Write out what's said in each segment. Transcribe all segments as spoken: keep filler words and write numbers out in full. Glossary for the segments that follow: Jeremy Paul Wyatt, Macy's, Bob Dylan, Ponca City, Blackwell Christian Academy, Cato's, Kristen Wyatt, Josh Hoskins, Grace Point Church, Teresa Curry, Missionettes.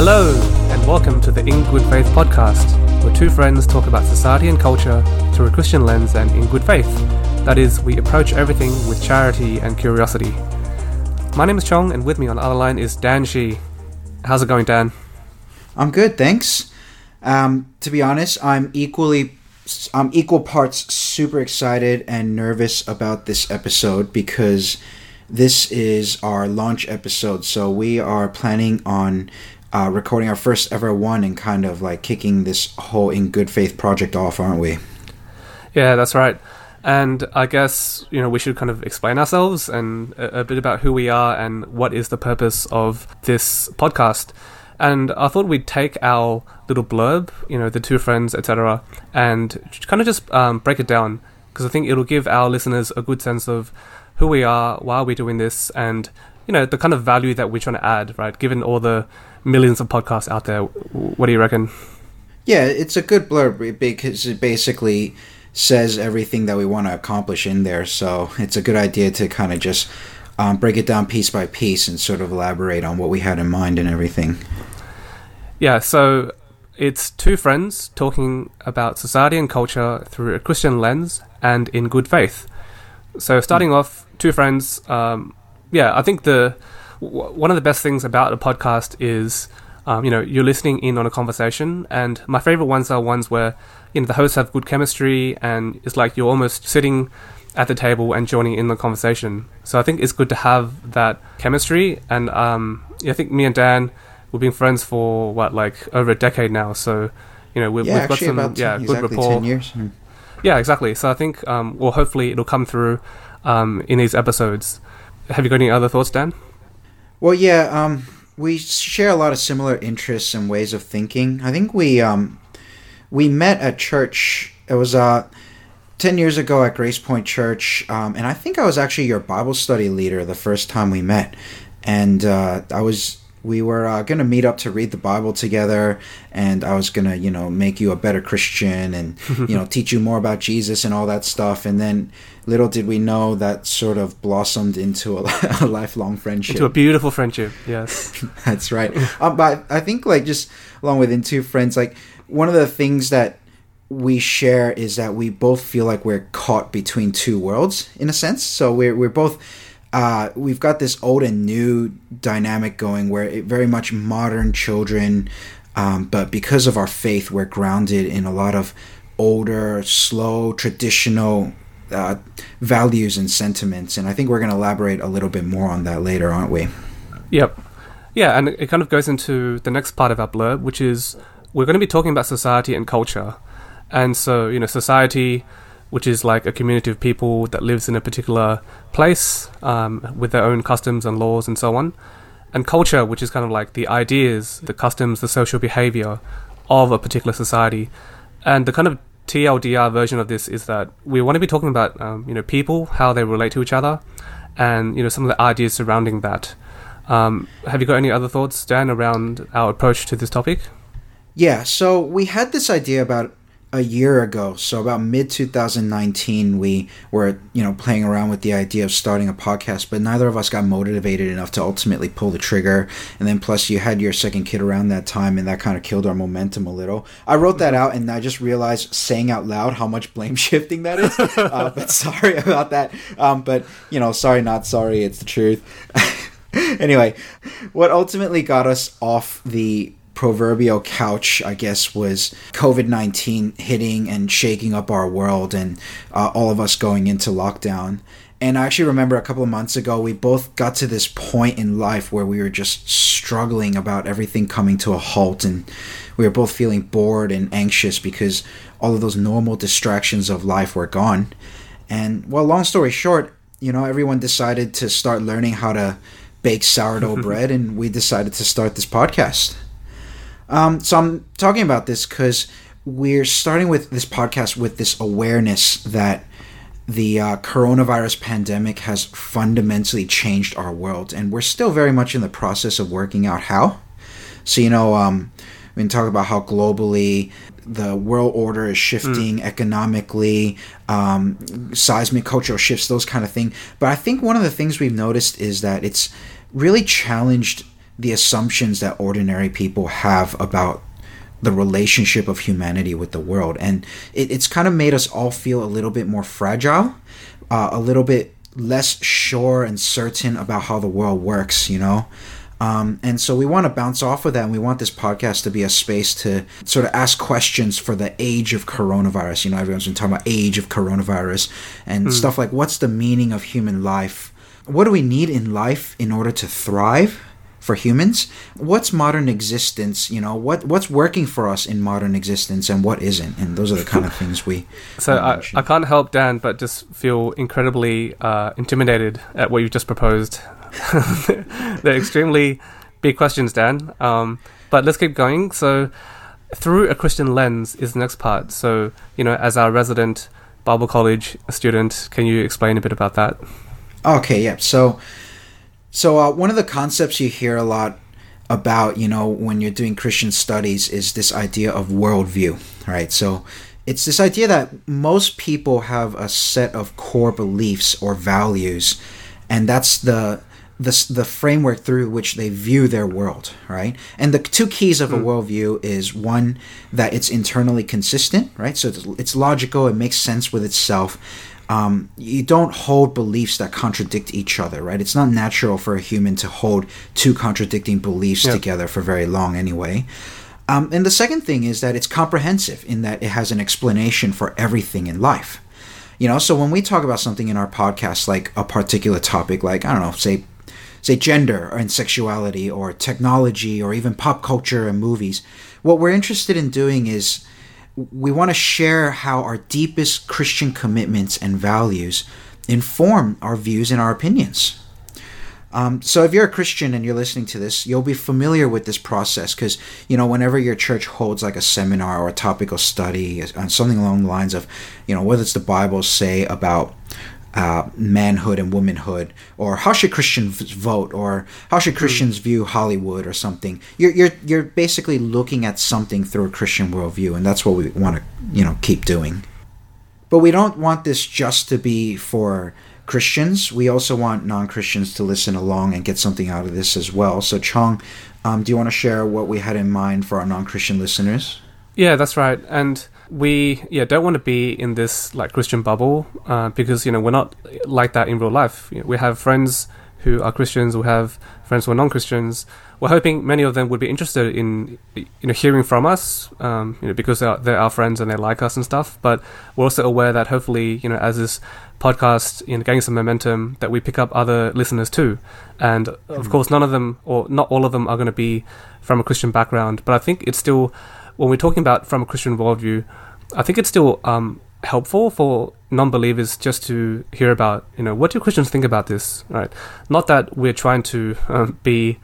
Hello, and welcome to the In Good Faith podcast, where two friends talk about society and culture through a Christian lens and in good faith. That is, we approach everything with charity and curiosity. My name is Chong, and with me on the other line is Dan Shi. How's it going, Dan? I'm good, thanks. Um, to be honest, I'm equally... I'm equal parts super excited and nervous about this episode because this is our launch episode. So we are planning on uh, recording our first ever one and kind of like kicking this whole In Good Faith project off, aren't we? Yeah, that's right. And I guess, you know, we should kind of explain ourselves and a, a bit about who we are and what is the purpose of this podcast. And I thought we'd take our little blurb, you know, the two friends, et cetera, and kind of just um, break it down, because I think it'll give our listeners a good sense of who we are, why are we doing this, and, you know, the kind of value that we're trying to add, right? Given all the millions of podcasts out there, what do you reckon? Yeah, it's a good blurb because it basically says everything that we want to accomplish in there. So it's a good idea to kind of just um, break it down piece by piece and sort of elaborate on what we had in mind and everything. Yeah, so it's two friends talking about society and culture through a Christian lens and in good faith. So starting off, two friends, um, yeah, I think the w- one of the best things about a podcast is, um, you know, you're listening in on a conversation, and my favorite ones are ones where, you know, the hosts have good chemistry and it's like you're almost sitting at the table and joining in the conversation. So I think it's good to have that chemistry, and um, yeah, I think me and Dan... We've been friends for, what, like over a decade now. So, you know, we've, yeah, we've got some about yeah, ten, good exactly rapport. ten years. Mm. Yeah, exactly. So I think, um, well, hopefully it'll come through um, in these episodes. Have you got any other thoughts, Dan? Well, yeah, um, we share a lot of similar interests and ways of thinking. I think we um, we met at church. It was uh, ten years ago at Grace Point Church. Um, and I think I was actually your Bible study leader the first time we met. And uh, I was... We were uh, going to meet up to read the Bible together, and I was going to, you know, make you a better Christian and, you know, teach you more about Jesus and all that stuff. And then little did we know that sort of blossomed into a, a lifelong friendship. Into a beautiful friendship, yes. That's right. um, but I think, like, just along with In Two Friends, like, one of the things that we share is that we both feel like we're caught between two worlds, in a sense. So we're we're both... Uh, we've got this old and new dynamic going where it very much modern children, um, but because of our faith, we're grounded in a lot of older, slow, traditional uh, values and sentiments. And I think we're going to elaborate a little bit more on that later, aren't we? Yep. Yeah, and it kind of goes into the next part of our blurb, which is we're going to be talking about society and culture. And so, you know, society... which is like a community of people that lives in a particular place um, with their own customs and laws and so on. And culture, which is kind of like the ideas, the customs, the social behavior of a particular society. And the kind of T L D R version of this is that we want to be talking about, um, you know, people, how they relate to each other, and, you know, some of the ideas surrounding that. Um, have you got any other thoughts, Dan, around our approach to this topic? Yeah, so we had this idea about a year ago, so about mid twenty nineteen, we were, you know, playing around with the idea of starting a podcast, but neither of us got motivated enough to ultimately pull the trigger. And then plus you had your second kid around that time, and that kind of killed our momentum a little. I wrote that out, and I just realized saying out loud how much blame shifting that is. uh, but sorry about that. Um, but, you know, sorry, not sorry. It's the truth. Anyway, what ultimately got us off the proverbial couch, I guess, was covid nineteen hitting and shaking up our world, and uh, all of us going into lockdown. And I actually remember a couple of months ago, we both got to this point in life where we were just struggling about everything coming to a halt, and we were both feeling bored and anxious because all of those normal distractions of life were gone. And, well, long story short, you know, everyone decided to start learning how to bake sourdough bread, and we decided to start this podcast. Um, so I'm talking about this because we're starting with this podcast with this awareness that the uh, coronavirus pandemic has fundamentally changed our world, and we're still very much in the process of working out how. So, you know, um, we can talk about how globally the world order is shifting mm. economically, um, seismic cultural shifts, those kind of things. But I think one of the things we've noticed is that it's really challenged the assumptions that ordinary people have about the relationship of humanity with the world. And it, it's kind of made us all feel a little bit more fragile, uh, a little bit less sure and certain about how the world works, you know? Um, and so we want to bounce off of that, and we want this podcast to be a space to sort of ask questions for the age of coronavirus. You know, everyone's been talking about age of coronavirus and mm. stuff like, what's the meaning of human life? What do we need in life in order to thrive for humans? What's modern existence? You know, what what's working for us in modern existence and what isn't? And those are the kind of things we... So I, I can't help, Dan, but just feel incredibly uh, intimidated at what you've just proposed. They're extremely big questions, Dan. Um, but let's keep going. So, through a Christian lens is the next part. So, you know, as our resident Bible college student, can you explain a bit about that? Okay, yeah. So, so uh, one of the concepts you hear a lot about, you know, when you're doing Christian studies is this idea of worldview, right? So, it's this idea that most people have a set of core beliefs or values, and that's the The, the framework through which they view their world, right? And the two keys of a mm. worldview is, one, that it's internally consistent, right? So it's, it's logical, it makes sense with itself. Um, you don't hold beliefs that contradict each other, right? It's not natural for a human to hold two contradicting beliefs yep. together for very long anyway. Um, and the second thing is that it's comprehensive, in that it has an explanation for everything in life. You know, so when we talk about something in our podcast, like a particular topic, like, I don't know, say, say gender and sexuality or technology or even pop culture and movies, what we're interested in doing is we want to share how our deepest Christian commitments and values inform our views and our opinions. Um, so if you're a Christian and you're listening to this, you'll be familiar with this process because, you know, whenever your church holds like a seminar or a topical study on something along the lines of, you know, what does the Bible say about Uh, manhood and womanhood, or how should Christians vote, or how should Christians view Hollywood, or something. You're you're you're basically looking at something through a Christian worldview, and that's what we want to you know keep doing. But we don't want this just to be for Christians. We also want non-Christians to listen along and get something out of this as well. So Chong, um, do you want to share what we had in mind for our non-Christian listeners? Yeah, that's right, and. We yeah don't want to be in this like Christian bubble uh, because you know we're not like that in real life. You know, we have friends who are Christians. We have friends who are non-Christians. We're hoping many of them would be interested in you know hearing from us, um, you know because they're, they're our friends and they like us and stuff. But we're also aware that hopefully you know as this podcast you know gaining some momentum that we pick up other listeners too. And of mm-hmm. course, none of them or not all of them are going to be from a Christian background. But I think it's still. When we're talking about from a Christian worldview, I think it's still um, helpful for non-believers just to hear about, you know, what do Christians think about this, right? Not that we're trying to um, be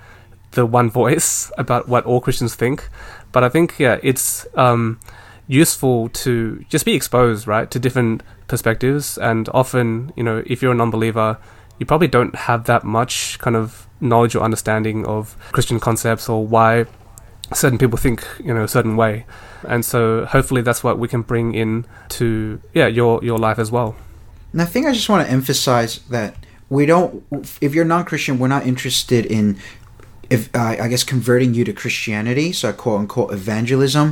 the one voice about what all Christians think, but I think, yeah, it's um, useful to just be exposed, right, to different perspectives. And often, you know, if you're a non-believer, you probably don't have that much kind of knowledge or understanding of Christian concepts or why certain people think, you know, a certain way. And so hopefully that's what we can bring in to, yeah, your your life as well. And I think I just want to emphasize that we don't, if you're non-Christian, we're not interested in, if uh, I guess, converting you to Christianity, so quote-unquote evangelism.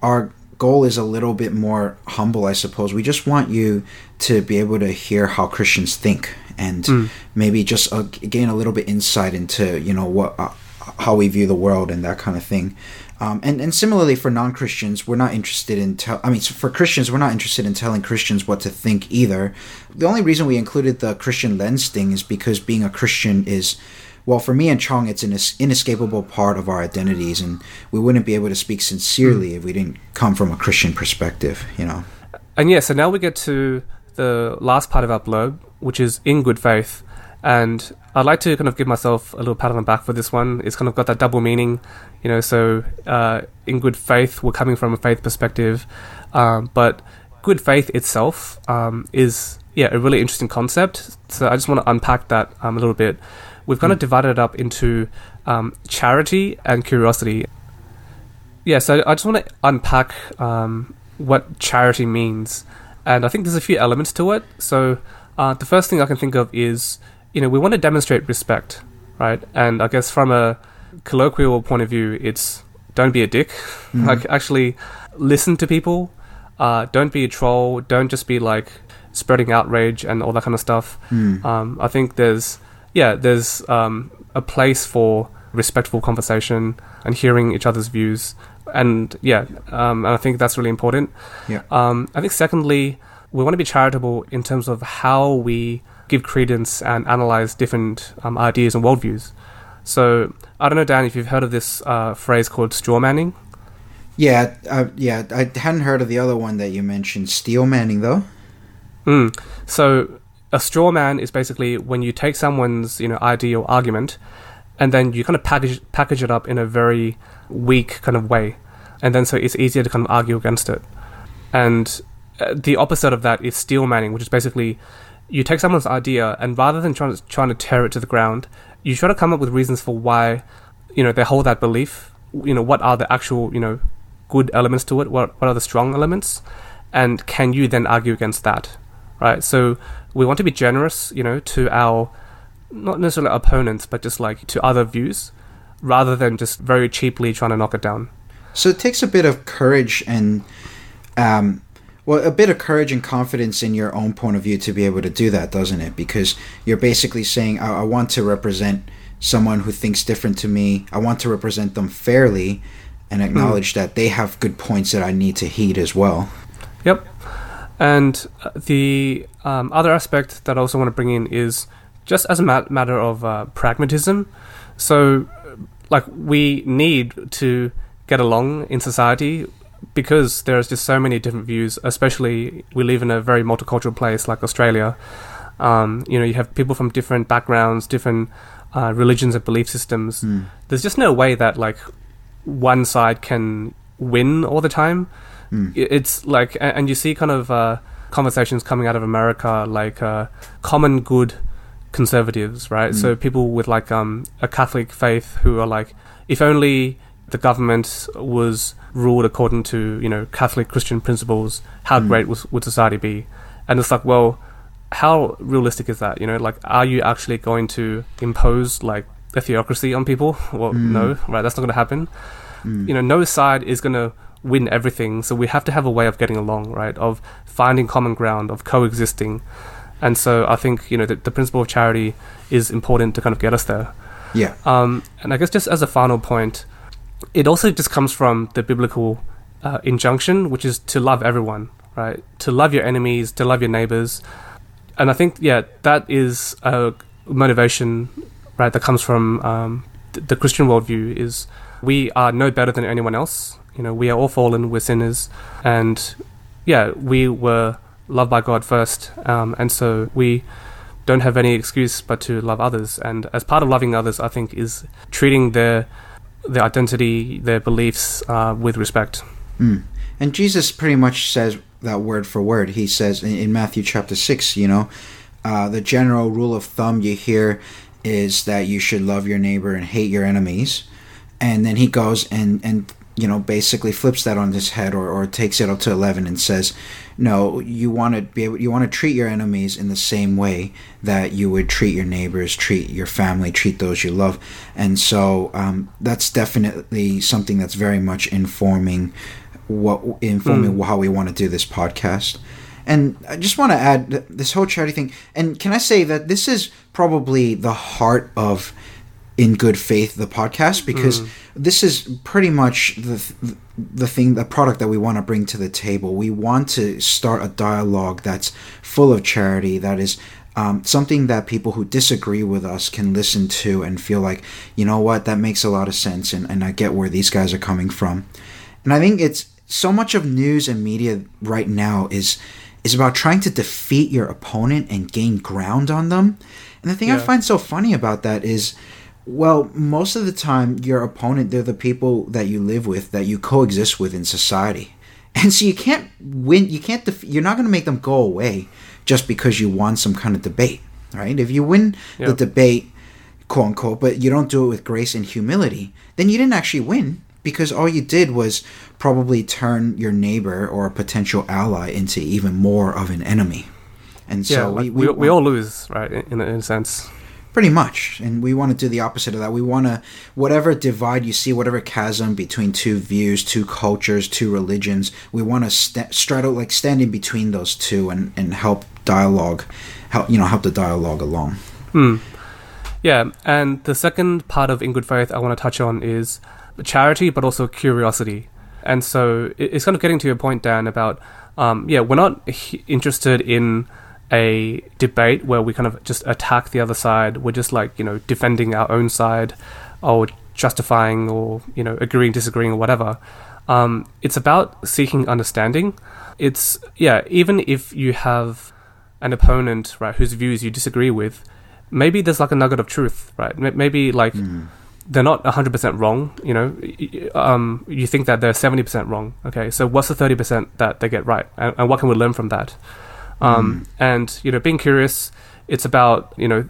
Our goal is a little bit more humble, I suppose. We just want you to be able to hear how Christians think and mm. maybe just uh, gain a little bit insight into, you know, what... Uh, how we view the world and that kind of thing. Um, and, and similarly for non-Christians, we're not interested in... Te- I mean, for Christians, we're not interested in telling Christians what to think either. The only reason we included the Christian lens thing is because being a Christian is... Well, for me and Chong, it's an inescapable part of our identities, and we wouldn't be able to speak sincerely if we didn't come from a Christian perspective, you know? And yeah, so now we get to the last part of our blurb, which is in good faith. And I'd like to kind of give myself a little pat on the back for this one. It's kind of got that double meaning, you know, so uh, in good faith, we're coming from a faith perspective. Um, but good faith itself um, is, yeah, a really interesting concept. So I just want to unpack that um, a little bit. We've kind mm. of divided it up into um, charity and curiosity. Yeah, so I just want to unpack um, what charity means. And I think there's a few elements to it. So uh, the first thing I can think of is... You know, we want to demonstrate respect, right? And I guess from a colloquial point of view, it's don't be a dick. Mm-hmm. Like, actually listen to people. Uh, don't be a troll. Don't just be like spreading outrage and all that kind of stuff. Mm. Um, I think there's, yeah, there's um, a place for respectful conversation and hearing each other's views. And yeah, um, and I think that's really important. Yeah. Um, I think secondly, we want to be charitable in terms of how we give credence and analyze different um, ideas and worldviews. So I don't know, Dan, if you've heard of this uh, phrase called straw manning. Yeah, uh, yeah, I hadn't heard of the other one that you mentioned, steel manning, though. Mm. So a straw man is basically when you take someone's, you know, idea or argument, and then you kind of package package it up in a very weak kind of way, and then so it's easier to kind of argue against it. And uh, the opposite of that is steel manning, which is basically you take someone's idea, and rather than trying to, trying to tear it to the ground, you try to come up with reasons for why, you know, they hold that belief. You know, what are the actual, you know, good elements to it, what what are the strong elements, and can you then argue against that, right? So we want to be generous, you know, to our, not necessarily opponents, but just like to other views, rather than just very cheaply trying to knock it down. So it takes a bit of courage and, um, well, a bit of courage and confidence in your own point of view to be able to do that, doesn't it? Because you're basically saying, I, I want to represent someone who thinks different to me. I want to represent them fairly and acknowledge mm. that they have good points that I need to heed as well. Yep. And the um, other aspect that I also want to bring in is just as a mat- matter of uh, pragmatism. So, like, we need to get along in society because there's just so many different views, especially we live in a very multicultural place like Australia. Um, you know, you have people from different backgrounds, different uh, religions and belief systems. Mm. There's just no way that, like, one side can win all the time. Mm. It's like, and you see kind of uh, conversations coming out of America, like uh, common good conservatives, right? Mm. So people with like um, a Catholic faith who are like, if only the government was ruled according to, you know, Catholic Christian principles, how mm. great was, would society be? And it's like, well, how realistic is that? You know, like, are you actually going to impose like a theocracy on people? Well, mm. no, right? That's not going to happen. Mm. You know, no side is going to win everything. So we have to have a way of getting along, right? Of finding common ground, of coexisting. And so I think, you know, the, the principle of charity is important to kind of get us there. Yeah. Um, and I guess just as a final point, it also just comes from the biblical uh, injunction, which is to love everyone, right? To love your enemies, to love your neighbors. And I think, yeah, that is a motivation, right, that comes from um, th- the Christian worldview is we are no better than anyone else. You know, we are all fallen, we're sinners, and yeah, we were loved by God first, um, and so we don't have any excuse but to love others. And as part of loving others, I think, is treating their their identity, their beliefs uh, with respect. Mm. And Jesus pretty much says that word for word. He says in, in Matthew chapter six, you know, uh, the general rule of thumb you hear is that you should love your neighbor and hate your enemies. And then he goes and, and you know, basically flips that on his head or, or takes it up to eleven and says, no, you want to be able, you want to treat your enemies in the same way that you would treat your neighbors, treat your family, treat those you love. And so um, that's definitely something that's very much informing what informing mm. how we want to do this podcast. And I just want to add this whole charity thing. And can I say that this is probably the heart of In Good Faith, the podcast, because mm. this is pretty much the the thing, the product that we want to bring to the table. We want to start a dialogue that's full of charity, that is um, something that people who disagree with us can listen to and feel like, you know what, that makes a lot of sense, and, and I get where these guys are coming from. And I think it's so much of news and media right now is is about trying to defeat your opponent and gain ground on them. And the thing yeah. I find so funny about that is, well, most of the time, your opponent, they're the people that you live with, that you coexist with in society. And so you can't win, you can't, def- you're not going to make them go away just because you won some kind of debate, right? If you win yep. the debate, quote unquote, but you don't do it with grace and humility, then you didn't actually win, because all you did was probably turn your neighbor or a potential ally into even more of an enemy. And so yeah, like we, we, we, we all lose, right, in, in a sense. pretty much. And we want to do the opposite of that. We want to, whatever divide you see, whatever chasm between two views, two cultures, two religions, we want to st- straddle, like stand in between those two and, and help dialogue, help, you know, help the dialogue along. Mm. Yeah, and the second part of In Good Faith I want to touch on is charity, but also curiosity. And so it's kind of getting to your point, Dan, about, um, yeah, we're not interested in a debate where we kind of just attack the other side. We're just like, you know, defending our own side or justifying or, you know, agreeing, disagreeing or whatever. Um, it's about seeking understanding. It's, yeah, even if you have an opponent, right, whose views you disagree with, maybe there's like a nugget of truth, right? Maybe like... Mm. They're not one hundred percent wrong, you know. Um, you think that they're seventy percent wrong. Okay, so what's the thirty percent that they get right? And, and what can we learn from that? Um, mm. And, you know, being curious, it's about, you know,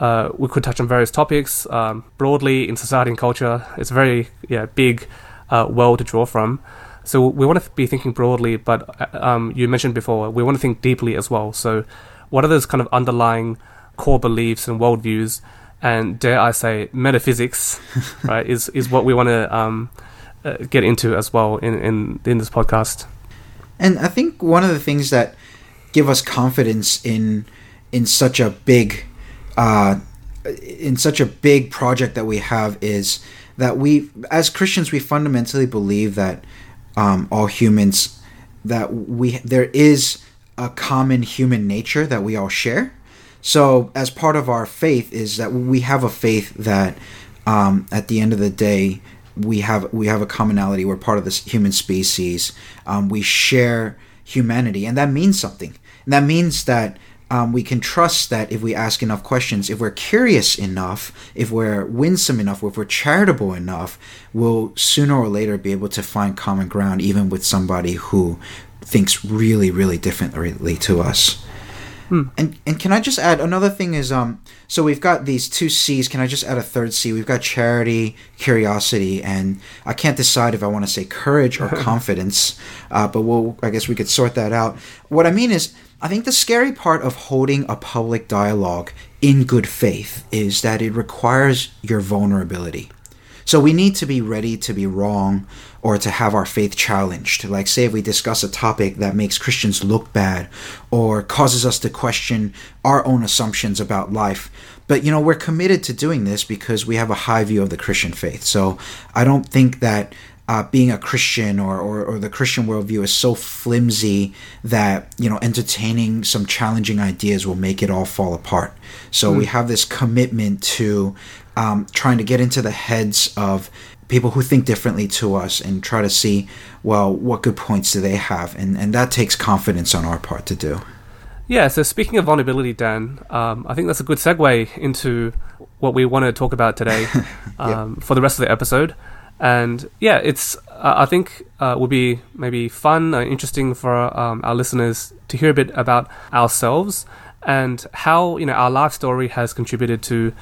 uh, we could touch on various topics. Um, broadly, in society and culture, it's a very yeah, big uh, well to draw from. So we want to be thinking broadly, but um, you mentioned before, we want to think deeply as well. So what are those kind of underlying core beliefs and worldviews? And dare I say, metaphysics, right, is, is what we want to um, uh, get into as well in, in, in this podcast. And I think one of the things that give us confidence in in such a big uh, in such a big project that we have is that we, as Christians, we fundamentally believe that um, all humans, that we there is a common human nature that we all share. So as part of our faith is that we have a faith that um, at the end of the day, we have we have a commonality. We're part of this human species. Um, we share humanity, and that means something. And that means that um, we can trust that if we ask enough questions, if we're curious enough, if we're winsome enough, if we're charitable enough, we'll sooner or later be able to find common ground, even with somebody who thinks really, really differently to us. Hmm. And and can I just add another thing is um so we've got these two C's. Can I just add a third C? We've got charity, curiosity, and I can't decide if I want to say courage or confidence, uh, but we'll I guess we could sort that out. What I mean is I think the scary part of holding a public dialogue in good faith is that it requires your vulnerability. So we need to be ready to be wrong or to have our faith challenged. Like, say if we discuss a topic that makes Christians look bad or causes us to question our own assumptions about life. But, you know, we're committed to doing this because we have a high view of the Christian faith. So I don't think that uh, being a Christian or, or, or the Christian worldview is so flimsy that, you know, entertaining some challenging ideas will make it all fall apart. So mm. we have this commitment to... Um, trying to get into the heads of people who think differently to us and try to see, well, what good points do they have? And and that takes confidence on our part to do. Yeah, so speaking of vulnerability, Dan, um, I think that's a good segue into what we want to talk about today um, yep. for the rest of the episode. And yeah, it's uh, I think uh, will be maybe fun and interesting for um, our listeners to hear a bit about ourselves and how, you know, our life story has contributed to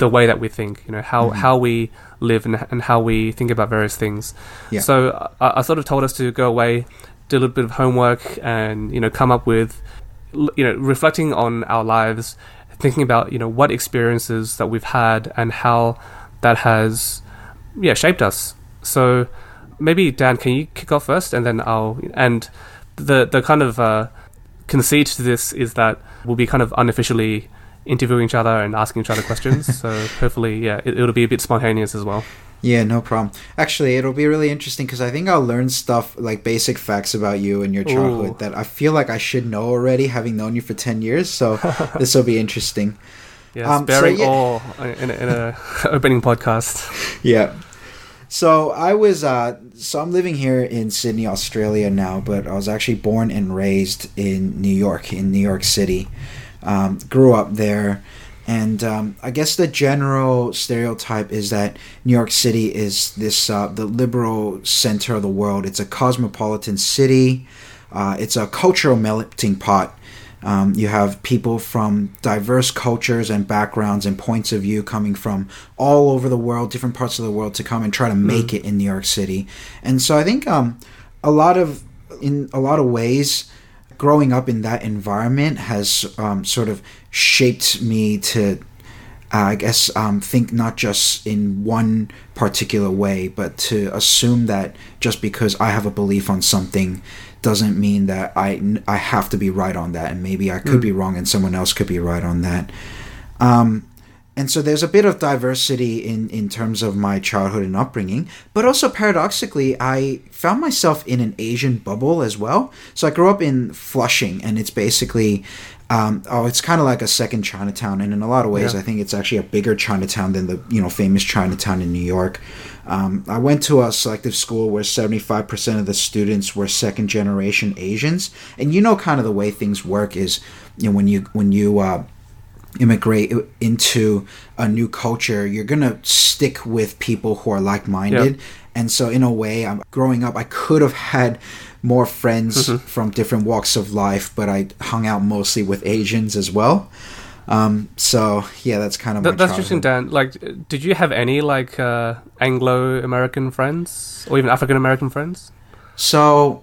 the way that we think, you know, how, mm-hmm. how we live and, and how we think about various things. Yeah. So uh, I sort of told us to go away, do a little bit of homework and, you know, come up with, you know, reflecting on our lives, thinking about, you know, what experiences that we've had and how that has, yeah, shaped us. So maybe, Dan, can you kick off first? And then I'll, and the, the kind of uh, conceit to this is that we'll be kind of unofficially interviewing each other and asking each other questions. So hopefully, yeah, it, it'll be a bit spontaneous as well. Yeah, no problem. Actually, it'll be really interesting because I think I'll learn stuff like basic facts about you and your childhood Ooh. that I feel like I should know already, having known you for ten years. So this will be interesting. Yeah, um, sparing so, yeah. all in, in a opening podcast. Yeah. So I was, uh, so I'm living here in Sydney, Australia now, but I was actually born and raised in New York, in New York City. Um, grew up there, and um, I guess the general stereotype is that New York City is this uh, the liberal center of the world. It's a cosmopolitan city. Uh, it's a cultural melting pot. Um, you have people from diverse cultures and backgrounds and points of view coming from all over the world, different parts of the world, to come and try to make mm. it in New York City. And so I think um, a lot of in a lot of ways. growing up in that environment has um, sort of shaped me to I guess, um, think not just in one particular way, but to assume that just because I have a belief on something doesn't mean that I, I have to be right on that. And maybe I could mm. be wrong and someone else could be right on that. Um, and so there's a bit of diversity in, in terms of my childhood and upbringing. But also paradoxically, I found myself in an Asian bubble as well. So I grew up in Flushing, and it's basically... Um, oh, it's kind of like a second Chinatown, and in a lot of ways, yeah. I think it's actually a bigger Chinatown than the you know famous Chinatown in New York. Um, I went to a selective school where seventy-five percent of the students were second generation Asians, and you know, kind of the way things work is, you know, when you when you uh, immigrate into a new culture, you're gonna stick with people who are like-minded, yeah. and so in a way, I'm growing up, I could have had more friends mm-hmm. from different walks of life, but I hung out mostly with Asians as well. Um, so yeah, that's kind of Th- my that's interesting, Dan. Like, did you have any like uh, Anglo-American friends or even African-American friends? So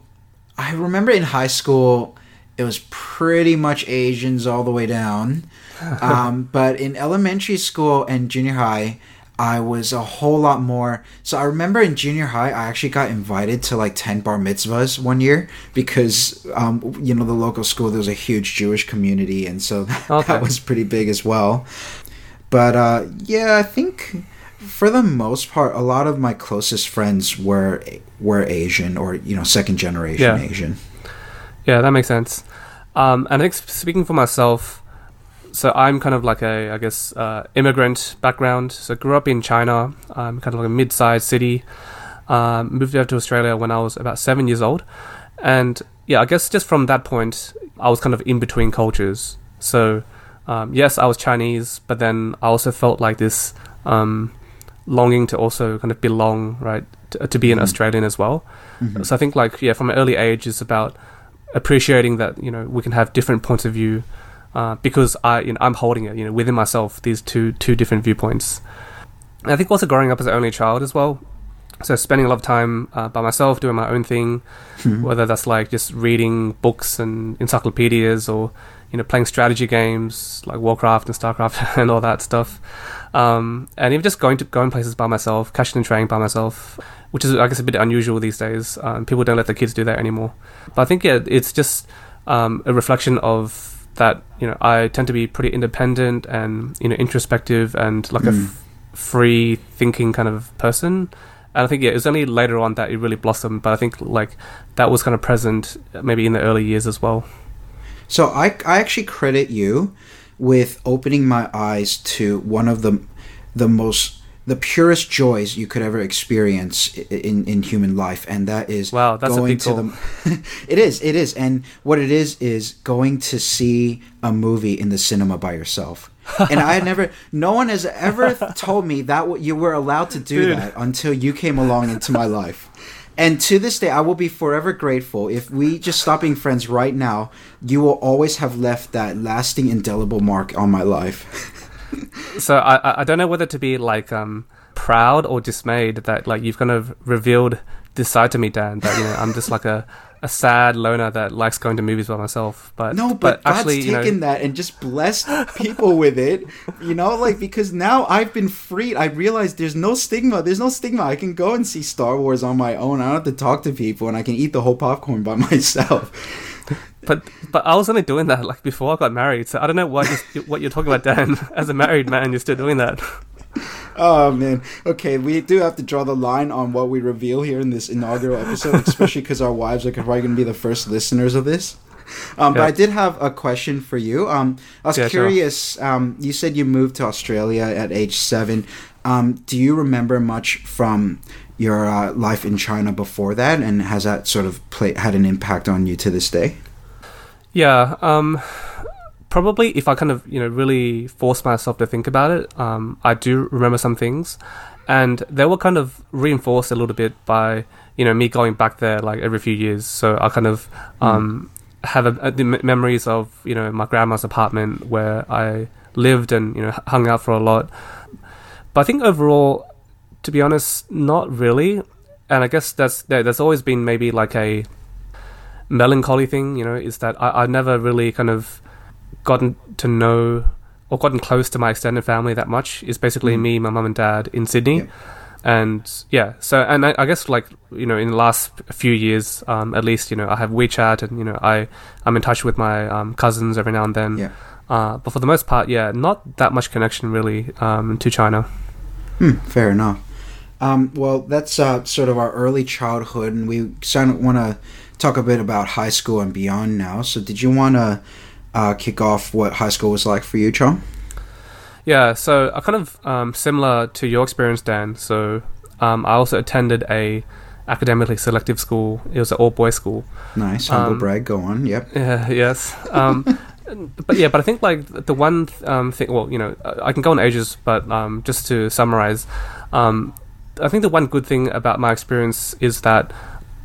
I remember in high school, it was pretty much Asians all the way down. um, but in elementary school and junior high, I was a whole lot more... So I remember in junior high, I actually got invited to like ten bar mitzvahs one year because, um, you know, the local school, there was a huge Jewish community. And so that, okay. that was pretty big as well. But uh, yeah, I think for the most part, a lot of my closest friends were were Asian or, you know, second generation yeah. Asian. Yeah, that makes sense. Um, and I think speaking for myself... So I'm kind of like a, I guess, uh, immigrant background. So I grew up in China, um, kind of like a mid-sized city. Um, moved out to Australia when I was about seven years old. And yeah, I guess just from that point, I was kind of in between cultures. So um, yes, I was Chinese, but then I also felt like this um, longing to also kind of belong, right? To, to be an mm-hmm. Australian as well. Mm-hmm. So I think like, yeah, from an early age, it's about appreciating that, you know, we can have different points of view. Uh, because I, you know, I'm holding it, you know, within myself, these two two different viewpoints. And I think also growing up as an only child as well, so spending a lot of time uh, by myself doing my own thing, mm-hmm. whether that's like just reading books and encyclopedias, or you know, playing strategy games like Warcraft and Starcraft and all that stuff, um, and even just going to going places by myself, catching and training by myself, which is I guess a bit unusual these days. Um, people don't let their kids do that anymore. But I think yeah, it's just um, a reflection of that, you know, I tend to be pretty independent and, you know, introspective and like mm. a f- free thinking kind of person. And I think, yeah, it was only later on that it really blossomed. But I think like that was kind of present maybe in the early years as well. So I, I actually credit you with opening my eyes to one of the, the most, the purest joys you could ever experience in, in human life. And that is wow, that's going a big to goal. the, it is, it is. And what it is, is going to see a movie in the cinema by yourself. And I had never, no one has ever told me that you were allowed to do Dude. that until you came along into my life. And to this day, I will be forever grateful. If we just stop being friends right now, you will always have left that lasting, indelible mark on my life. So I I don't know whether to be like um proud or dismayed that like you've kind of revealed this side to me, Dan, that you know I'm just like a, a sad loner that likes going to movies by myself. But no, but, but God's actually, taken you know, that and just blessed people with it, you know, like because now I've been freed. I realized there's no stigma. There's no stigma. I can go and see Star Wars on my own. I don't have to talk to people, and I can eat the whole popcorn by myself. But but I was only doing that like before I got married, so I don't know what you're, what you're talking about, Dan. As a married man, you're still doing that. Oh man, okay, we do have to draw the line on what we reveal here in this inaugural episode, especially because our wives are probably going to be the first listeners of this. Um, yeah. But I did have a question for you. Um, I was yeah, curious. Sure. Um, you said you moved to Australia at age seven. Um, do you remember much from your uh, life in China before that, and has that sort of play, had an impact on you to this day? Yeah, um, probably if I kind of, you know, really forced myself to think about it, um, I do remember some things, and they were kind of reinforced a little bit by, you know, me going back there like every few years. So I kind of um, mm. have a, a, the m- memories of, you know, my grandma's apartment where I lived and, you know, hung out for a lot. But I think overall, to be honest, not really. And I guess that's there's always been maybe like a melancholy thing, you know, is that I, I never really kind of gotten to know or gotten close to my extended family that much. It's basically mm. me, my mum and dad in Sydney. Yep. And yeah, so, and I, I guess like, you know, in the last few years, um, at least, you know, I have WeChat and, you know, I, I'm in touch with my um, cousins every now and then. Yeah. Uh, but for the most part, yeah, not that much connection really um, to China. Hmm, fair enough. Um, well, that's uh, sort of our early childhood, and we want to talk a bit about high school and beyond now. So did you want to uh, kick off what high school was like for you, Chong? Yeah, so I kind of um, similar to your experience, Dan. So um, I also attended a academically selective school. It was an all-boys school. Nice, humble um, brag. Go on. Yep. Yeah. Yes. Um, but yeah, but I think like the one um, thing. Well, you know, I can go on ages, but um, just to summarize, um, I think the one good thing about my experience is that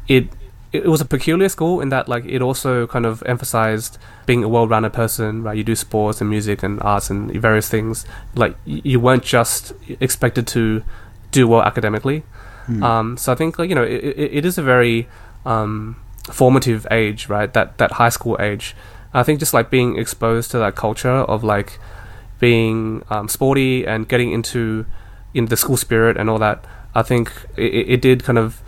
it. It was a peculiar school in that, like, it also kind of emphasized being a well-rounded person, right? You do sports and music and arts and various things. Like, you weren't just expected to do well academically. Mm. Um, so I think, like, you know, it, it is a very um, formative age, right? That that high school age. I think just, like, being exposed to that culture of, like, being um, sporty and getting into, into the school spirit and all that, I think it, it did kind of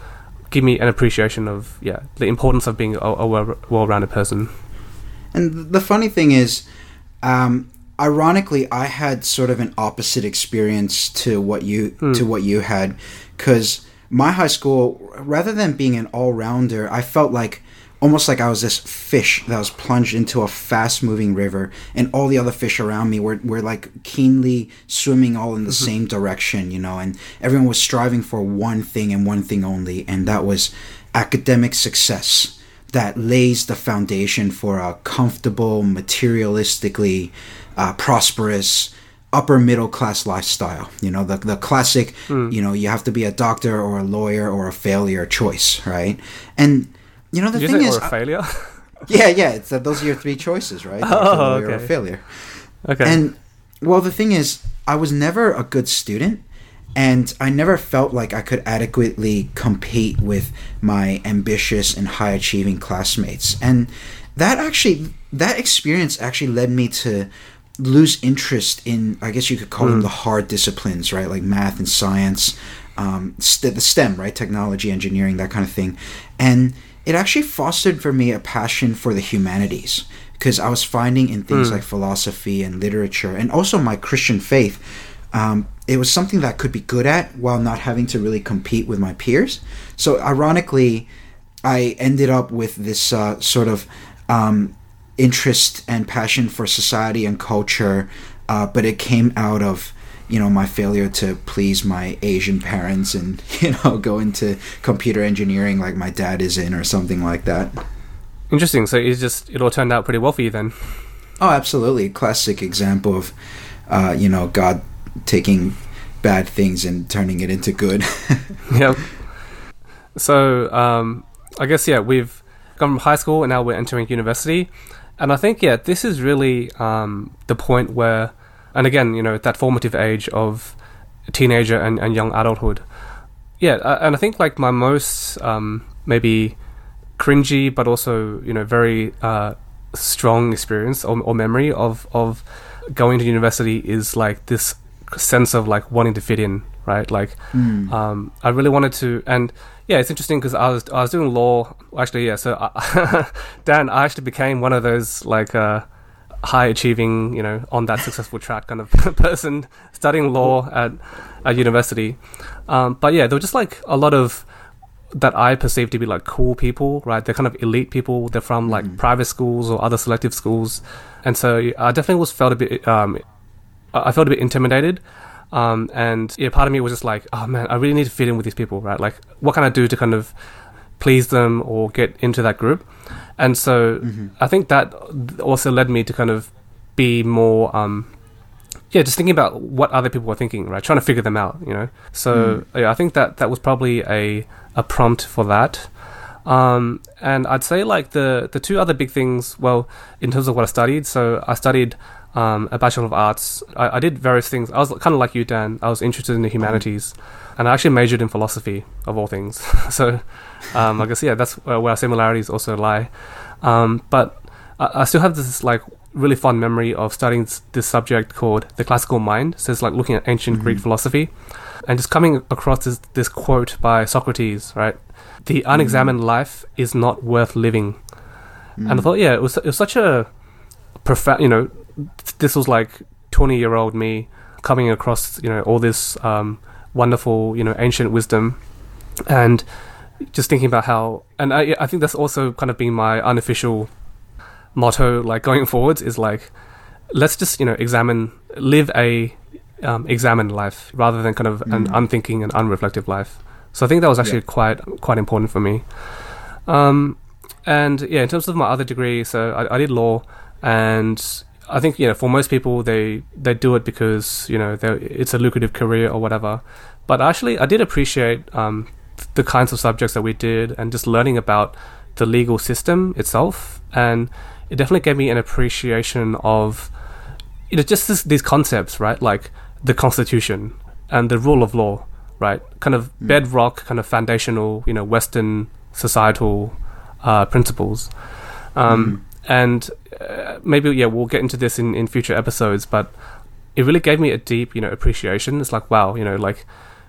give me an appreciation of yeah the importance of being a, a well-rounded person. And the funny thing is, um, ironically, I had sort of an opposite experience to what you mm. to what you had, because my high school, rather than being an all-rounder, I felt like almost like I was this fish that was plunged into a fast-moving river, and all the other fish around me were, were like keenly swimming all in the mm-hmm. same direction, you know, and everyone was striving for one thing and one thing only, and that was academic success that lays the foundation for a comfortable, materialistically uh, prosperous upper middle class lifestyle, you know, the the classic, mm. you know, you have to be a doctor or a lawyer or a failure choice, right? And you know, the you thing is, or a failure. yeah, yeah. It's that those are your three choices, right? Oh, okay. Or a failure. Okay. And well, the thing is, I was never a good student, and I never felt like I could adequately compete with my ambitious and high-achieving classmates. And that actually, that experience actually led me to lose interest in, I guess you could call mm. them the hard disciplines, right? Like math and science, um, st- the STEM, right? Technology, engineering, that kind of thing, and it actually fostered for me a passion for the humanities, because I was finding in things mm. like philosophy and literature and also my Christian faith, um, it was something that I could be good at while not having to really compete with my peers. So ironically, I ended up with this uh, sort of um, interest and passion for society and culture, uh, but it came out of, you know, my failure to please my Asian parents and, you know, go into computer engineering like my dad is in or something like that. Interesting. So it's just, it all turned out pretty well for you then. Oh, absolutely. Classic example of, uh, you know, God taking bad things and turning it into good. Yep. So um, I guess, yeah, we've gone from high school and now we're entering university. And I think, yeah, this is really um, the point where, and again, you know, that formative age of teenager and, and young adulthood. Yeah, and I think, like, my most um, maybe cringy but also, you know, very uh, strong experience or, or memory of, of going to university is, like, this sense of, like, wanting to fit in, right? Like, mm. um, I really wanted to... And, yeah, it's interesting because I was, I was doing law. Actually, yeah, so... I, Dan, I actually became one of those, like... Uh, high achieving, you know, on that successful track kind of person studying law at, at university. Um, but yeah, there were just like a lot of that I perceived to be like cool people, right? They're kind of elite people. They're from like mm-hmm. private schools or other selective schools. And so I definitely was felt a bit, um, I felt a bit intimidated. Um, and yeah, part of me was just like, oh man, I really need to fit in with these people, right? Like, what can I do to kind of please them or get into that group? And so mm-hmm. I think that also led me to kind of be more um yeah just thinking about what other people were thinking, right? Trying to figure them out, you know. So mm. yeah, I think that that was probably a a prompt for that. Um and I'd say like the the two other big things, well, in terms of what I studied, so I studied um a Bachelor of Arts. I, I did various things. I was kind of like you, Dan. I was interested in the humanities, mm. and I actually majored in philosophy of all things. So um I guess yeah that's where, where our similarities also lie. Um but I, I still have this like really fond memory of studying this subject called The Classical Mind. So it's like looking at ancient mm-hmm. Greek philosophy and just coming across this, this quote by Socrates, right? The unexamined mm-hmm. life is not worth living. Mm-hmm. And I thought, yeah, it was, it was such a profound, you know, this was like twenty-year-old me coming across, you know, all this um, wonderful, you know, ancient wisdom and just thinking about how... And I, I think that's also kind of been my unofficial motto, like, going forwards is, like, let's just, you know, examine, live a um, examined life rather than kind of mm. an unthinking and unreflective life. So I think that was actually yeah. quite quite important for me. Um, and, yeah, in terms of my other degree, so I, I did law, and I think, you know, for most people, they, they do it because, you know, it's a lucrative career or whatever. But actually, I did appreciate um, the kinds of subjects that we did and just learning about the legal system itself. And it definitely gave me an appreciation of, you know, just this, these concepts, right? Like the Constitution and the rule of law, right? Kind of mm. bedrock, kind of foundational, you know, Western societal uh, principles. Um, mm. And uh, maybe, yeah, we'll get into this in, in future episodes, but it really gave me a deep, you know, appreciation. It's like, wow, you know, like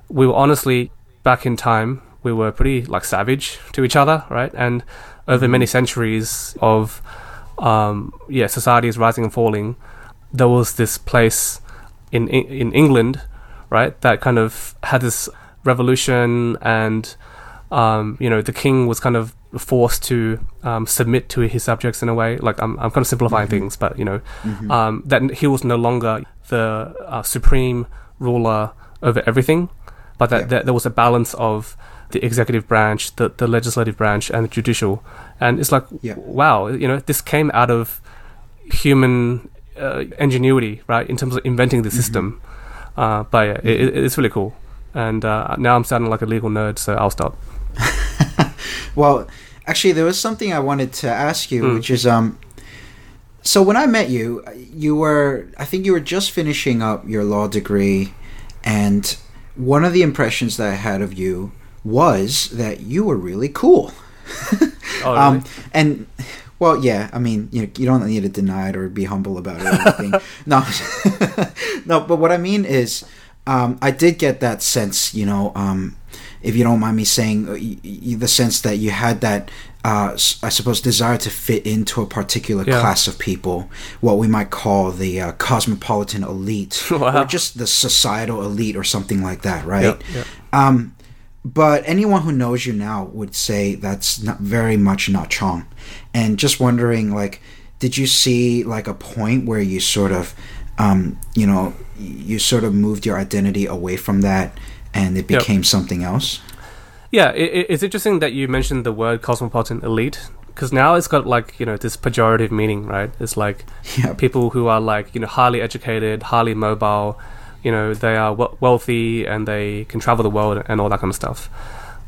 we were honestly back in time, we were pretty like savage to each other, right? And over many centuries of, um, yeah, societies rising and falling, there was this place in in England, right, that kind of had this revolution and, um, you know, the king was kind of forced to um, submit to his subjects in a way. Like, I'm I'm kind of simplifying mm-hmm. things, but, you know, mm-hmm. um, that he was no longer the uh, supreme ruler over everything, but that, yeah. that there was a balance of the executive branch, the, the legislative branch, and the judicial. And it's like, yeah. wow, you know, this came out of human uh, ingenuity, right, in terms of inventing the mm-hmm. system. Uh, but yeah, it, it's really cool. And uh, now I'm sounding like a legal nerd, so I'll stop. Well, actually, there was something I wanted to ask you, mm. which is, um, so when I met you, you were, I think you were just finishing up your law degree, and one of the impressions that I had of you was that you were really cool. oh, really? Um, and, well, yeah, I mean, you know, you don't need to deny it or be humble about it or anything. no, no, but what I mean is, um, I did get that sense, you know, um, if you don't mind me saying, y- y- the sense that you had that, uh, s- I suppose, desire to fit into a particular yeah. class of people, what we might call the uh, cosmopolitan elite, wow. or just the societal elite or something like that, right? Yeah, yeah. Um, but anyone who knows you now would say that's not very much not Chong. And just wondering, like, did you see, like, a point where you sort of, um, you know, you sort of moved your identity away from that and it became yep. something else? Yeah, it, it's interesting that you mentioned the word cosmopolitan elite, because now it's got, like, you know, this pejorative meaning, right? It's like yep. people who are, like, you know, highly educated, highly mobile, you know, they are w- wealthy and they can travel the world and all that kind of stuff.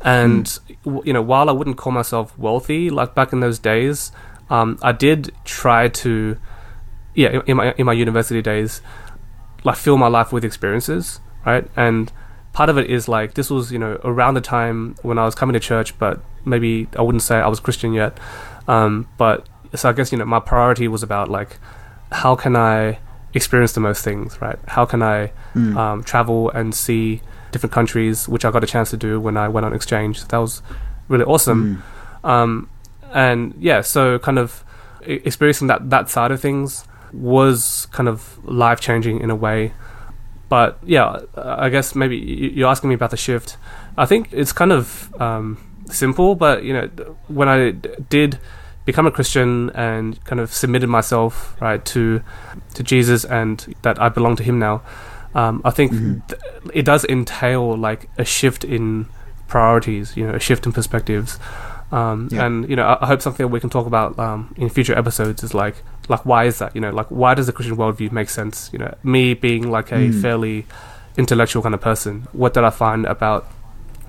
And, mm. w- you know, while I wouldn't call myself wealthy, like, back in those days, um, I did try to, yeah, in my, in my university days, like, fill my life with experiences, right? And part of it is, like, this was, you know, around the time when I was coming to church, but maybe I wouldn't say I was Christian yet. Um, but so I guess, you know, my priority was about, like, how can I experience the most things, right? How can I mm. um, travel and see different countries, which I got a chance to do when I went on exchange. That was really awesome. Mm. Um, and yeah, so kind of experiencing that, that side of things was kind of life-changing in a way. But yeah, I guess maybe you're asking me about the shift. I think it's kind of um, simple, but, you know, when I did become a Christian and kind of submitted myself, right, to to Jesus and that I belong to him now, um, I think mm-hmm. th- it does entail, like, a shift in priorities, you know, a shift in perspectives. Um, yeah. And, you know, I, I hope something that we can talk about um, in future episodes is, like, like, why is that? You know, like, why does the Christian worldview make sense? You know, me being, like, a mm. fairly intellectual kind of person, what did I find about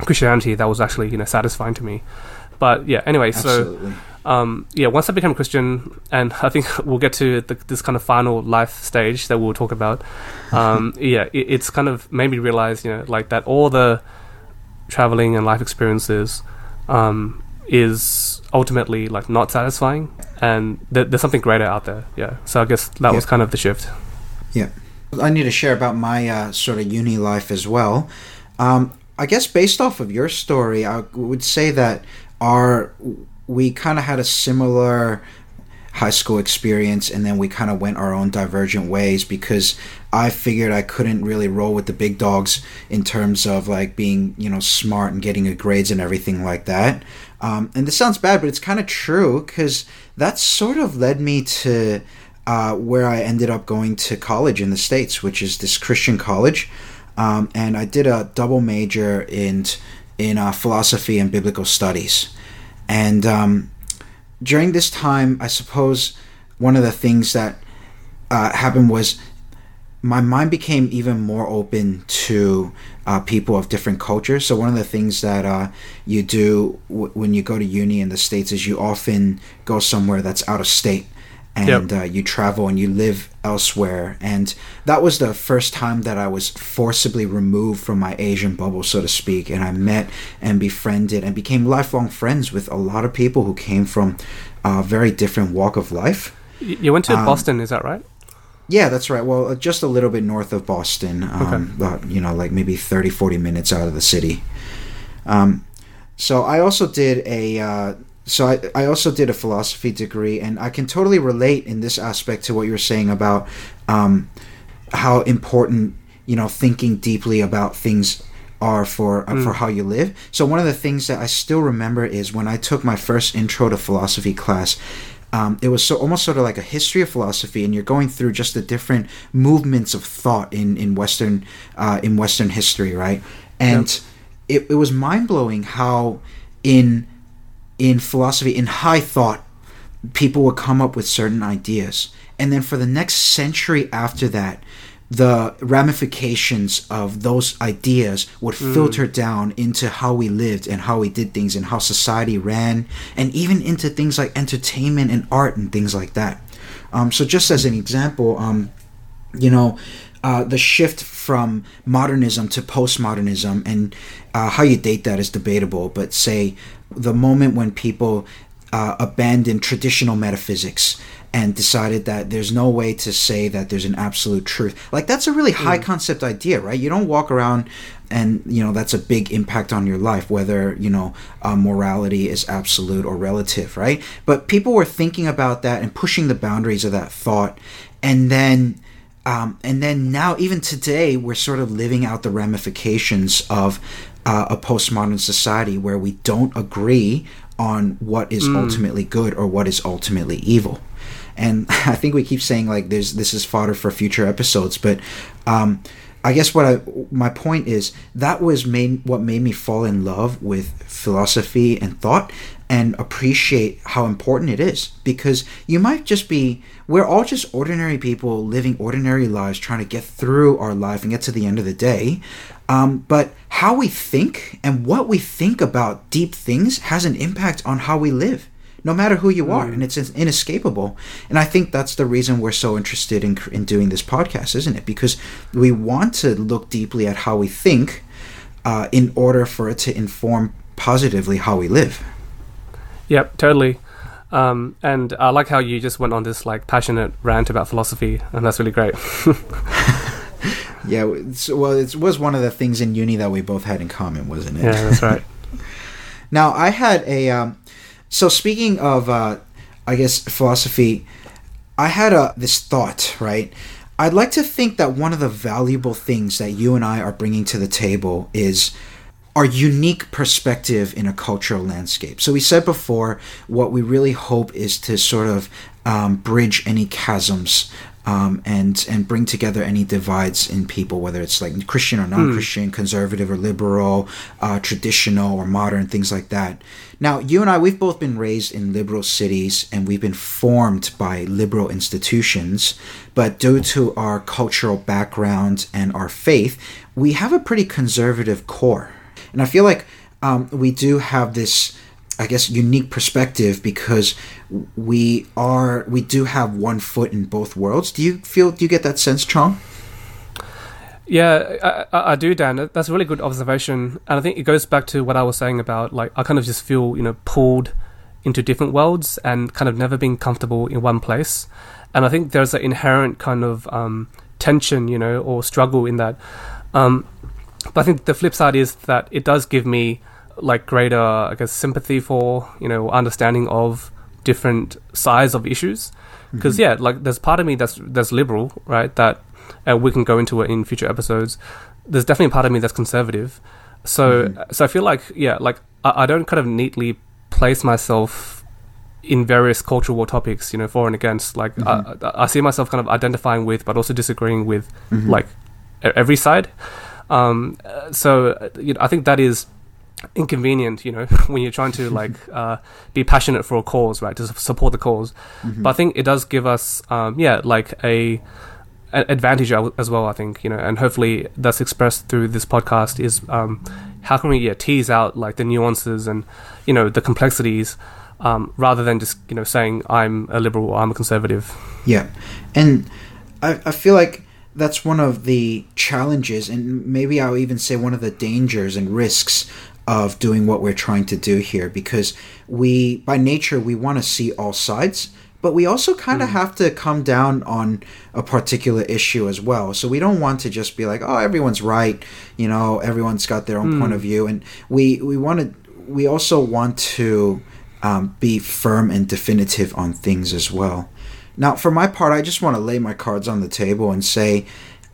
Christianity that was actually, you know, satisfying to me? But, yeah, anyway, Absolutely. so, um, yeah, once I became a Christian, and I think we'll get to the, this kind of final life stage that we'll talk about, um, yeah, it, it's kind of made me realize, you know, like, that all the traveling and life experiences, um, is ultimately like not satisfying, and th- there's something greater out there. Yeah. So I guess that yeah. was kind of the shift. Yeah. I need to share about my uh, sort of uni life as well. Um, I guess based off of your story, I would say that our we kind of had a similar high school experience, and then we kind of went our own divergent ways because I figured I couldn't really roll with the big dogs in terms of like being, you know, smart and getting good grades and everything like that. Um, and this sounds bad, but it's kind of true because that sort of led me to uh, where I ended up going to college in the States, which is this Christian college. Um, and I did a double major in in uh, philosophy and biblical studies. And um during this time, I suppose one of the things that uh, happened was my mind became even more open to uh, people of different cultures. So one of the things that uh, you do w- when you go to uni in the States is you often go somewhere that's out of state, and yep. uh, you travel and you live elsewhere. And that was the first time that I was forcibly removed from my Asian bubble, so to speak, and I met and befriended and became lifelong friends with a lot of people who came from a very different walk of life. You went to um, Boston, is that right? Yeah, that's right. Well, just a little bit north of Boston, um, okay. about, you know, like maybe thirty, forty minutes out of the city. Um, so I also did a... Uh, So I, I also did a philosophy degree, and I can totally relate in this aspect to what you were saying about um, how important, you know, thinking deeply about things are for uh, mm. for how you live. So one of the things that I still remember is when I took my first intro to philosophy class, um, it was so almost sort of like a history of philosophy, and you're going through just the different movements of thought in in Western uh, in Western history, right? And yep. it, it was mind-blowing how in in philosophy, in high thought, people would come up with certain ideas. And then for the next century after that, the ramifications of those ideas would mm. filter down into how we lived and how we did things and how society ran, and even into things like entertainment and art and things like that. Um, so just as an example, um, you know, Uh, the shift from modernism to postmodernism, and uh, how you date that is debatable, but say the moment when people uh, abandoned traditional metaphysics and decided that there's no way to say that there's an absolute truth. Like, that's a really high mm. concept idea, right? You don't walk around and, you know, that's a big impact on your life, whether, you know, uh, morality is absolute or relative, right? But people were thinking about that and pushing the boundaries of that thought, and then... Um, and then now, even today, we're sort of living out the ramifications of uh, a postmodern society where we don't agree on what is mm. ultimately good or what is ultimately evil. And I think we keep saying, like, there's this is fodder for future episodes, but um, I guess what I my point is that was made what made me fall in love with philosophy and thought, and appreciate how important it is, because you might just be, we're all just ordinary people living ordinary lives, trying to get through our life and get to the end of the day. Um, but how we think and what we think about deep things has an impact on how we live, no matter who you are, and it's inescapable. And I think that's the reason we're so interested in, in doing this podcast, isn't it? Because we want to look deeply at how we think uh, in order for it to inform positively how we live. Yep, totally. Um, and I like how you just went on this like passionate rant about philosophy, and that's really great. yeah, it's, well, it was one of the things in uni that we both had in common, wasn't it? Yeah, that's right. Now, I had a... Um, so speaking of, uh, I guess, philosophy, I had a, this thought, right? I'd like to think that one of the valuable things that you and I are bringing to the table is... our unique perspective in a cultural landscape. So we said before, what we really hope is to sort of um, bridge any chasms um, and and bring together any divides in people, whether it's like Christian or non-Christian, mm. conservative or liberal, uh, traditional or modern, things like that. Now, you and I, we've both been raised in liberal cities, and we've been formed by liberal institutions, but due to our cultural background and our faith, we have a pretty conservative core. And I feel like um, we do have this, I guess, unique perspective because we are we do have one foot in both worlds. Do you feel? Do you get that sense, Chong? Yeah, I, I do, Dan. That's a really good observation. And I think it goes back to what I was saying about, like, I kind of just feel, you know, pulled into different worlds and kind of never being comfortable in one place. And I think there's an inherent kind of um, tension, you know, or struggle in that. Um, but I think the flip side is that it does give me, like, greater, I guess, sympathy for, you know, understanding of different sides of issues. Because, mm-hmm. yeah, like, there's part of me that's that's liberal, right, that and we can go into it in future episodes. There's definitely a part of me that's conservative. So mm-hmm. so I feel like, yeah, like I, I don't kind of neatly place myself in various cultural topics, you know, for and against. Like mm-hmm. I, I see myself kind of identifying with, but also disagreeing with, mm-hmm. like, every side. Um, so, you know, I think that is inconvenient, you know, when you're trying to, like, uh, be passionate for a cause, right, to support the cause. Mm-hmm. But I think it does give us, um, yeah, like a... advantage as well, I think, you know, and hopefully that's expressed through this podcast is um, how can we yeah, tease out, like, the nuances and, you know, the complexities um, rather than just, you know, saying I'm a liberal or I'm a conservative. Yeah. And I, I feel like that's one of the challenges, and maybe I'll even say one of the dangers and risks of doing what we're trying to do here, because we, by nature, we want to see all sides. But we also kind of mm. have to come down on a particular issue as well. So we don't want to just be like, oh, everyone's right. You know, everyone's got their own mm. point of view. And we, we, wanna, we also want to um, be firm and definitive on things as well. Now, for my part, I just want to lay my cards on the table and say,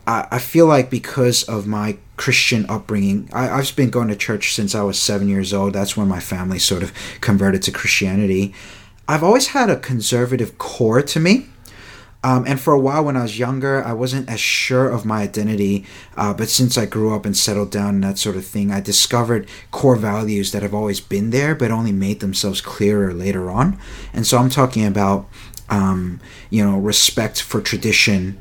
I, I feel like because of my Christian upbringing, I, I've been going to church since I was seven years old. That's when my family sort of converted to Christianity. I've always had a conservative core to me. Um, and for a while when I was younger, I wasn't as sure of my identity. Uh, but since I grew up and settled down and that sort of thing, I discovered core values that have always been there, but only made themselves clearer later on. And so I'm talking about, um, you know, respect for tradition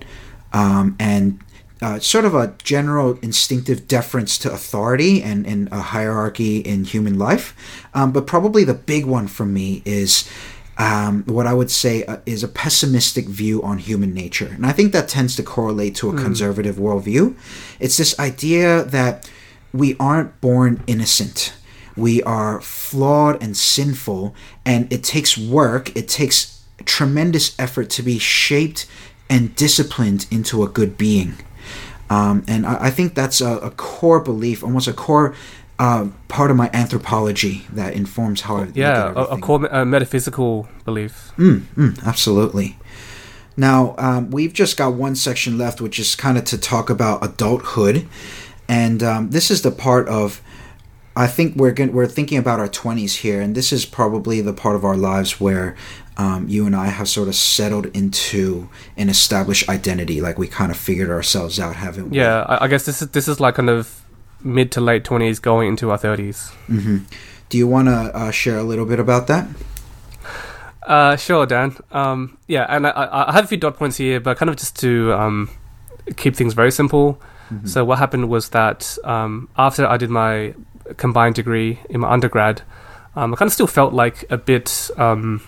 um, and Uh, sort of a general instinctive deference to authority and, and a hierarchy in human life. Um, but probably the big one for me is um, what I would say uh, is a pessimistic view on human nature. And I think that tends to correlate to a mm. conservative worldview. It's this idea that we aren't born innocent. We are flawed and sinful, and it takes work. It takes tremendous effort to be shaped and disciplined into a good being. Um, and I, I think that's a, a core belief, almost a core uh, part of my anthropology that informs how I yeah, look at everything. A core a metaphysical belief. Mm, mm, absolutely. Now, um, we've just got one section left, which is kind of to talk about adulthood. And um, this is the part of, I think we're gonna, we're thinking about our twenties here, and this is probably the part of our lives where um, you and I have sort of settled into an established identity, like we kind of figured ourselves out, haven't we? Yeah, I guess this is this is like kind of mid to late twenties going into our thirties. Mm-hmm. Do you want to uh, share a little bit about that? Uh, sure, Dan. Um, yeah, and I, I have a few dot points here, but kind of just to um, keep things very simple. Mm-hmm. So what happened was that um, after I did my combined degree in my undergrad, um, I kind of still felt like a bit um,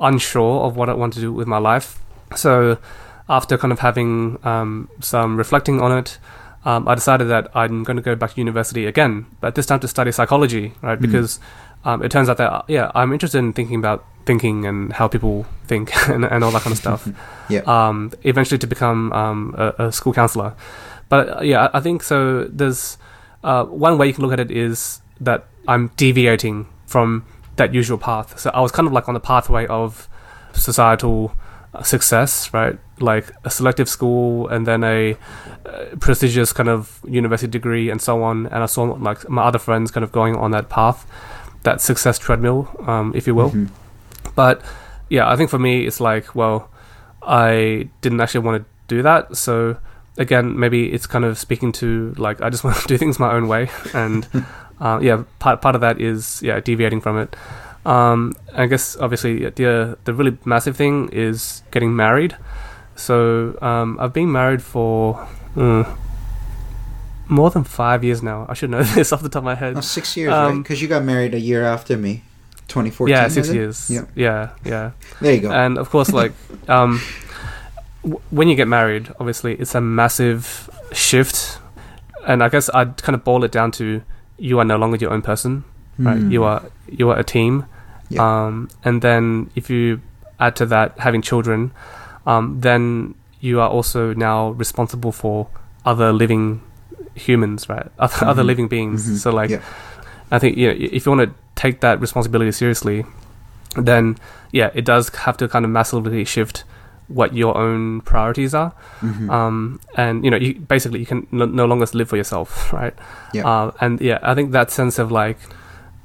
unsure of what I wanted to do with my life. So after kind of having um, some reflecting on it, um, I decided that I'm going to go back to university again, but this time to study psychology, right? Mm. Because um, it turns out that, yeah, I'm interested in thinking about thinking and how people think and, and all that kind of stuff. yeah. Um, eventually to become um, a, a school counselor. But yeah, I think so there's Uh, one way you can look at it is that I'm deviating from that usual path. So I was kind of like on the pathway of societal success, right? Like a selective school and then a uh, prestigious kind of university degree and so on. And I saw like my other friends kind of going on that path, that success treadmill, um, if you will. Mm-hmm. But yeah, I think for me, it's like, well, I didn't actually want to do that. So again, maybe it's kind of speaking to, like, I just want to do things my own way. And, uh, yeah, part part of that is, yeah, deviating from it. Um, I guess, obviously, the the really massive thing is getting married. So um, I've been married for uh, more than five years now. I should know this off the top of my head. Oh, six years, um, right? Because you got married a year after me, twenty fourteen. Yeah, six years. Yep. Yeah, yeah. There you go. And, of course, like... Um, when you get married, obviously, it's a massive shift, and I guess I'd kind of boil it down to you are no longer your own person, right? Mm. You are you are a team. Yep. Um, and then if you add to that having children, um, then you are also now responsible for other living humans, right? Other, mm-hmm. other living beings. Mm-hmm. So like, yeah. I think you know, if you want to take that responsibility seriously, then yeah, it does have to kind of massively shift what your own priorities are. Mm-hmm. Um, and you know, you, basically you can no, no longer live for yourself, right? Yeah. Uh, and yeah, I think that sense of like,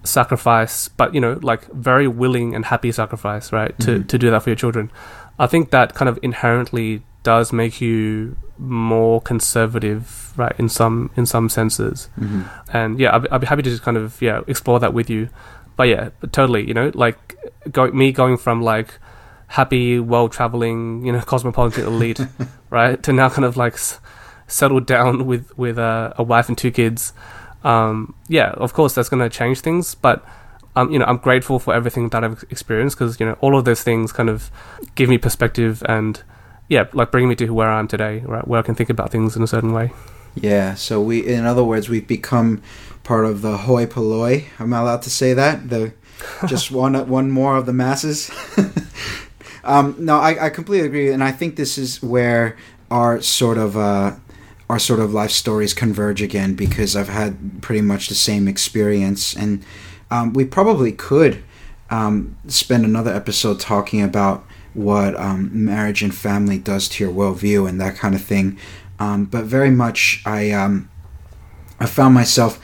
sacrifice, but you know, like very willing and happy sacrifice, right? To mm-hmm. to do that for your children, I think that kind of inherently does make you more conservative, right? In some in some senses, mm-hmm. and yeah, I'd, I'd be happy to just kind of yeah explore that with you. But yeah, but totally, you know, like go, me going from like happy, well traveling, you know, cosmopolitan elite, right, to now kind of like s- settled down with with a, a wife and two kids. Um, yeah, of course, that's going to change things, but um, you know, I'm grateful for everything that I've experienced because you know, all of those things kind of give me perspective and yeah, like bring me to where I am today, right? Where I can think about things in a certain way. Yeah. So we, in other words, we've become part of the hoi polloi. Am I allowed to say that? The just one, one more of the masses. um, no, I, I completely agree, and I think this is where our sort of. Uh, Our sort of life stories converge again because I've had pretty much the same experience, and um, we probably could um, spend another episode talking about what um, marriage and family does to your worldview and that kind of thing. Um, but very much, I um, I found myself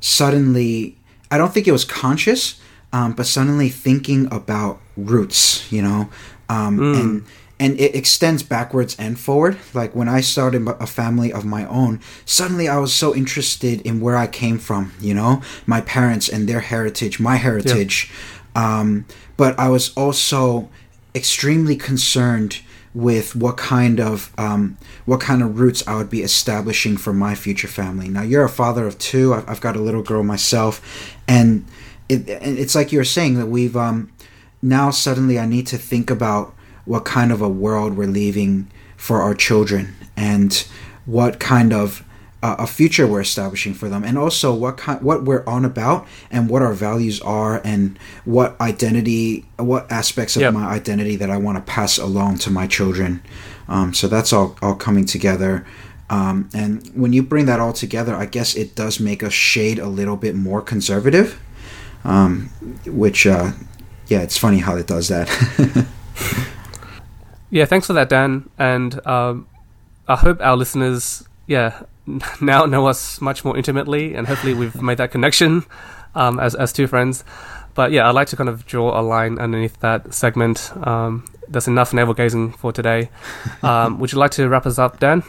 suddenly. I don't think it was conscious, um, but suddenly thinking about roots, you know, um, mm. and. And it extends backwards and forward. Like when I started a family of my own, suddenly I was so interested in where I came from, you know, my parents and their heritage, my heritage. Yeah. Um, but I was also extremely concerned with what kind of um, what kind of roots I would be establishing for my future family. Now, you're a father of two. I've got a little girl myself. And it, it's like you were saying that we've um, now suddenly I need to think about what kind of a world we're leaving for our children and what kind of uh, a future we're establishing for them, and also what kind, what we're on about and what our values are and what identity, what aspects of yep. my identity that I want to pass along to my children. Um, so that's all, all coming together. Um, and when you bring that all together, I guess it does make us shade a little bit more conservative, um, which, uh, yeah, it's funny how it does that. Yeah, thanks for that, Dan, and um, I hope our listeners, yeah, n- now know us much more intimately, and hopefully we've made that connection um, as as two friends. But yeah, I'd like to kind of draw a line underneath that segment. Um, that's enough navel gazing for today. Um, would you like to wrap us up, Dan?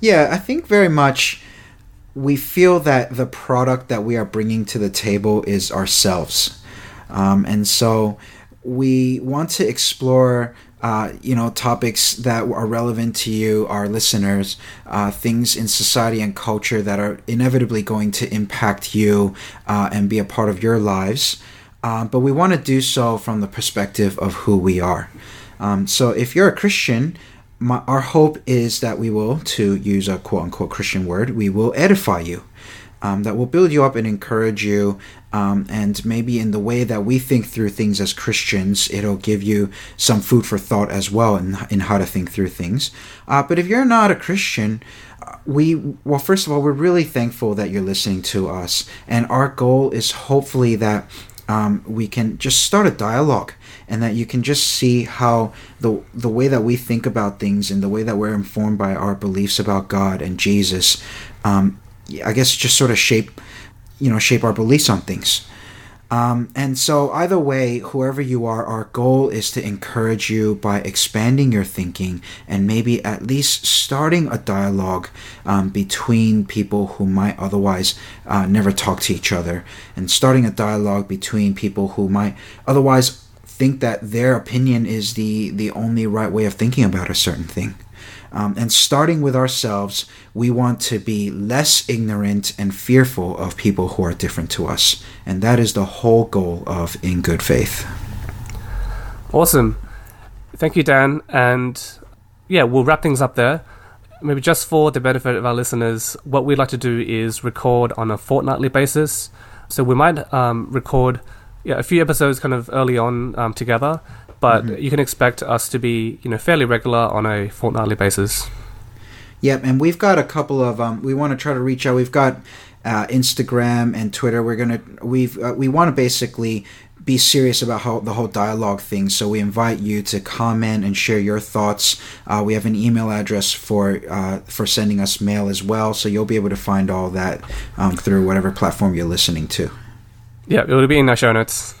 Yeah, I think very much we feel that the product that we are bringing to the table is ourselves, um, and so we want to explore. Uh, you know, topics that are relevant to you, our listeners, uh, things in society and culture that are inevitably going to impact you uh, and be a part of your lives. Uh, but we want to do so from the perspective of who we are. Um, so if you're a Christian, my, our hope is that we will, to use a quote-unquote Christian word, we will edify you. Um, that will build you up and encourage you, um, and maybe in the way that we think through things as Christians, it'll give you some food for thought as well in, in how to think through things. Uh, but if you're not a Christian, we well, first of all, we're really thankful that you're listening to us, and our goal is hopefully that um, we can just start a dialogue, and that you can just see how the the way that we think about things and the way that we're informed by our beliefs about God and Jesus. Um, I guess just sort of shape, you know, shape our beliefs on things. Um, and so either way, whoever you are, our goal is to encourage you by expanding your thinking and maybe at least starting a dialogue um, between people who might otherwise uh, never talk to each other, and starting a dialogue between people who might otherwise think that their opinion is the, the only right way of thinking about a certain thing. Um, and starting with ourselves, we want to be less ignorant and fearful of people who are different to us. And that is the whole goal of In Good Faith. Awesome. Thank you, Dan. And yeah, we'll wrap things up there. maybe just for the benefit of our listeners, what we'd like to do is record on a fortnightly basis. So we might um, record yeah, a few episodes kind of early on um, together, but mm-hmm. you can expect us to be, you know, fairly regular on a fortnightly basis. Yep, and we've got a couple of um, we want to try to reach out. We've got uh, Instagram and Twitter. We're gonna we've uh, we want to basically be serious about how the whole dialogue thing. So we invite you to comment and share your thoughts. Uh, we have an email address for uh, for sending us mail as well. So you'll be able to find all that um, through whatever platform you're listening to. Yeah, it'll be in our show notes.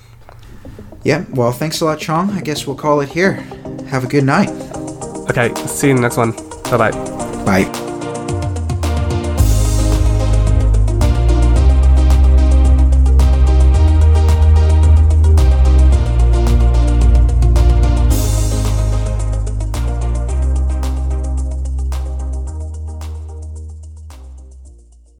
Yeah, well, thanks a lot, Chong. I guess we'll call it here. Have a good night. Okay, see you in the next one. Bye-bye. Bye.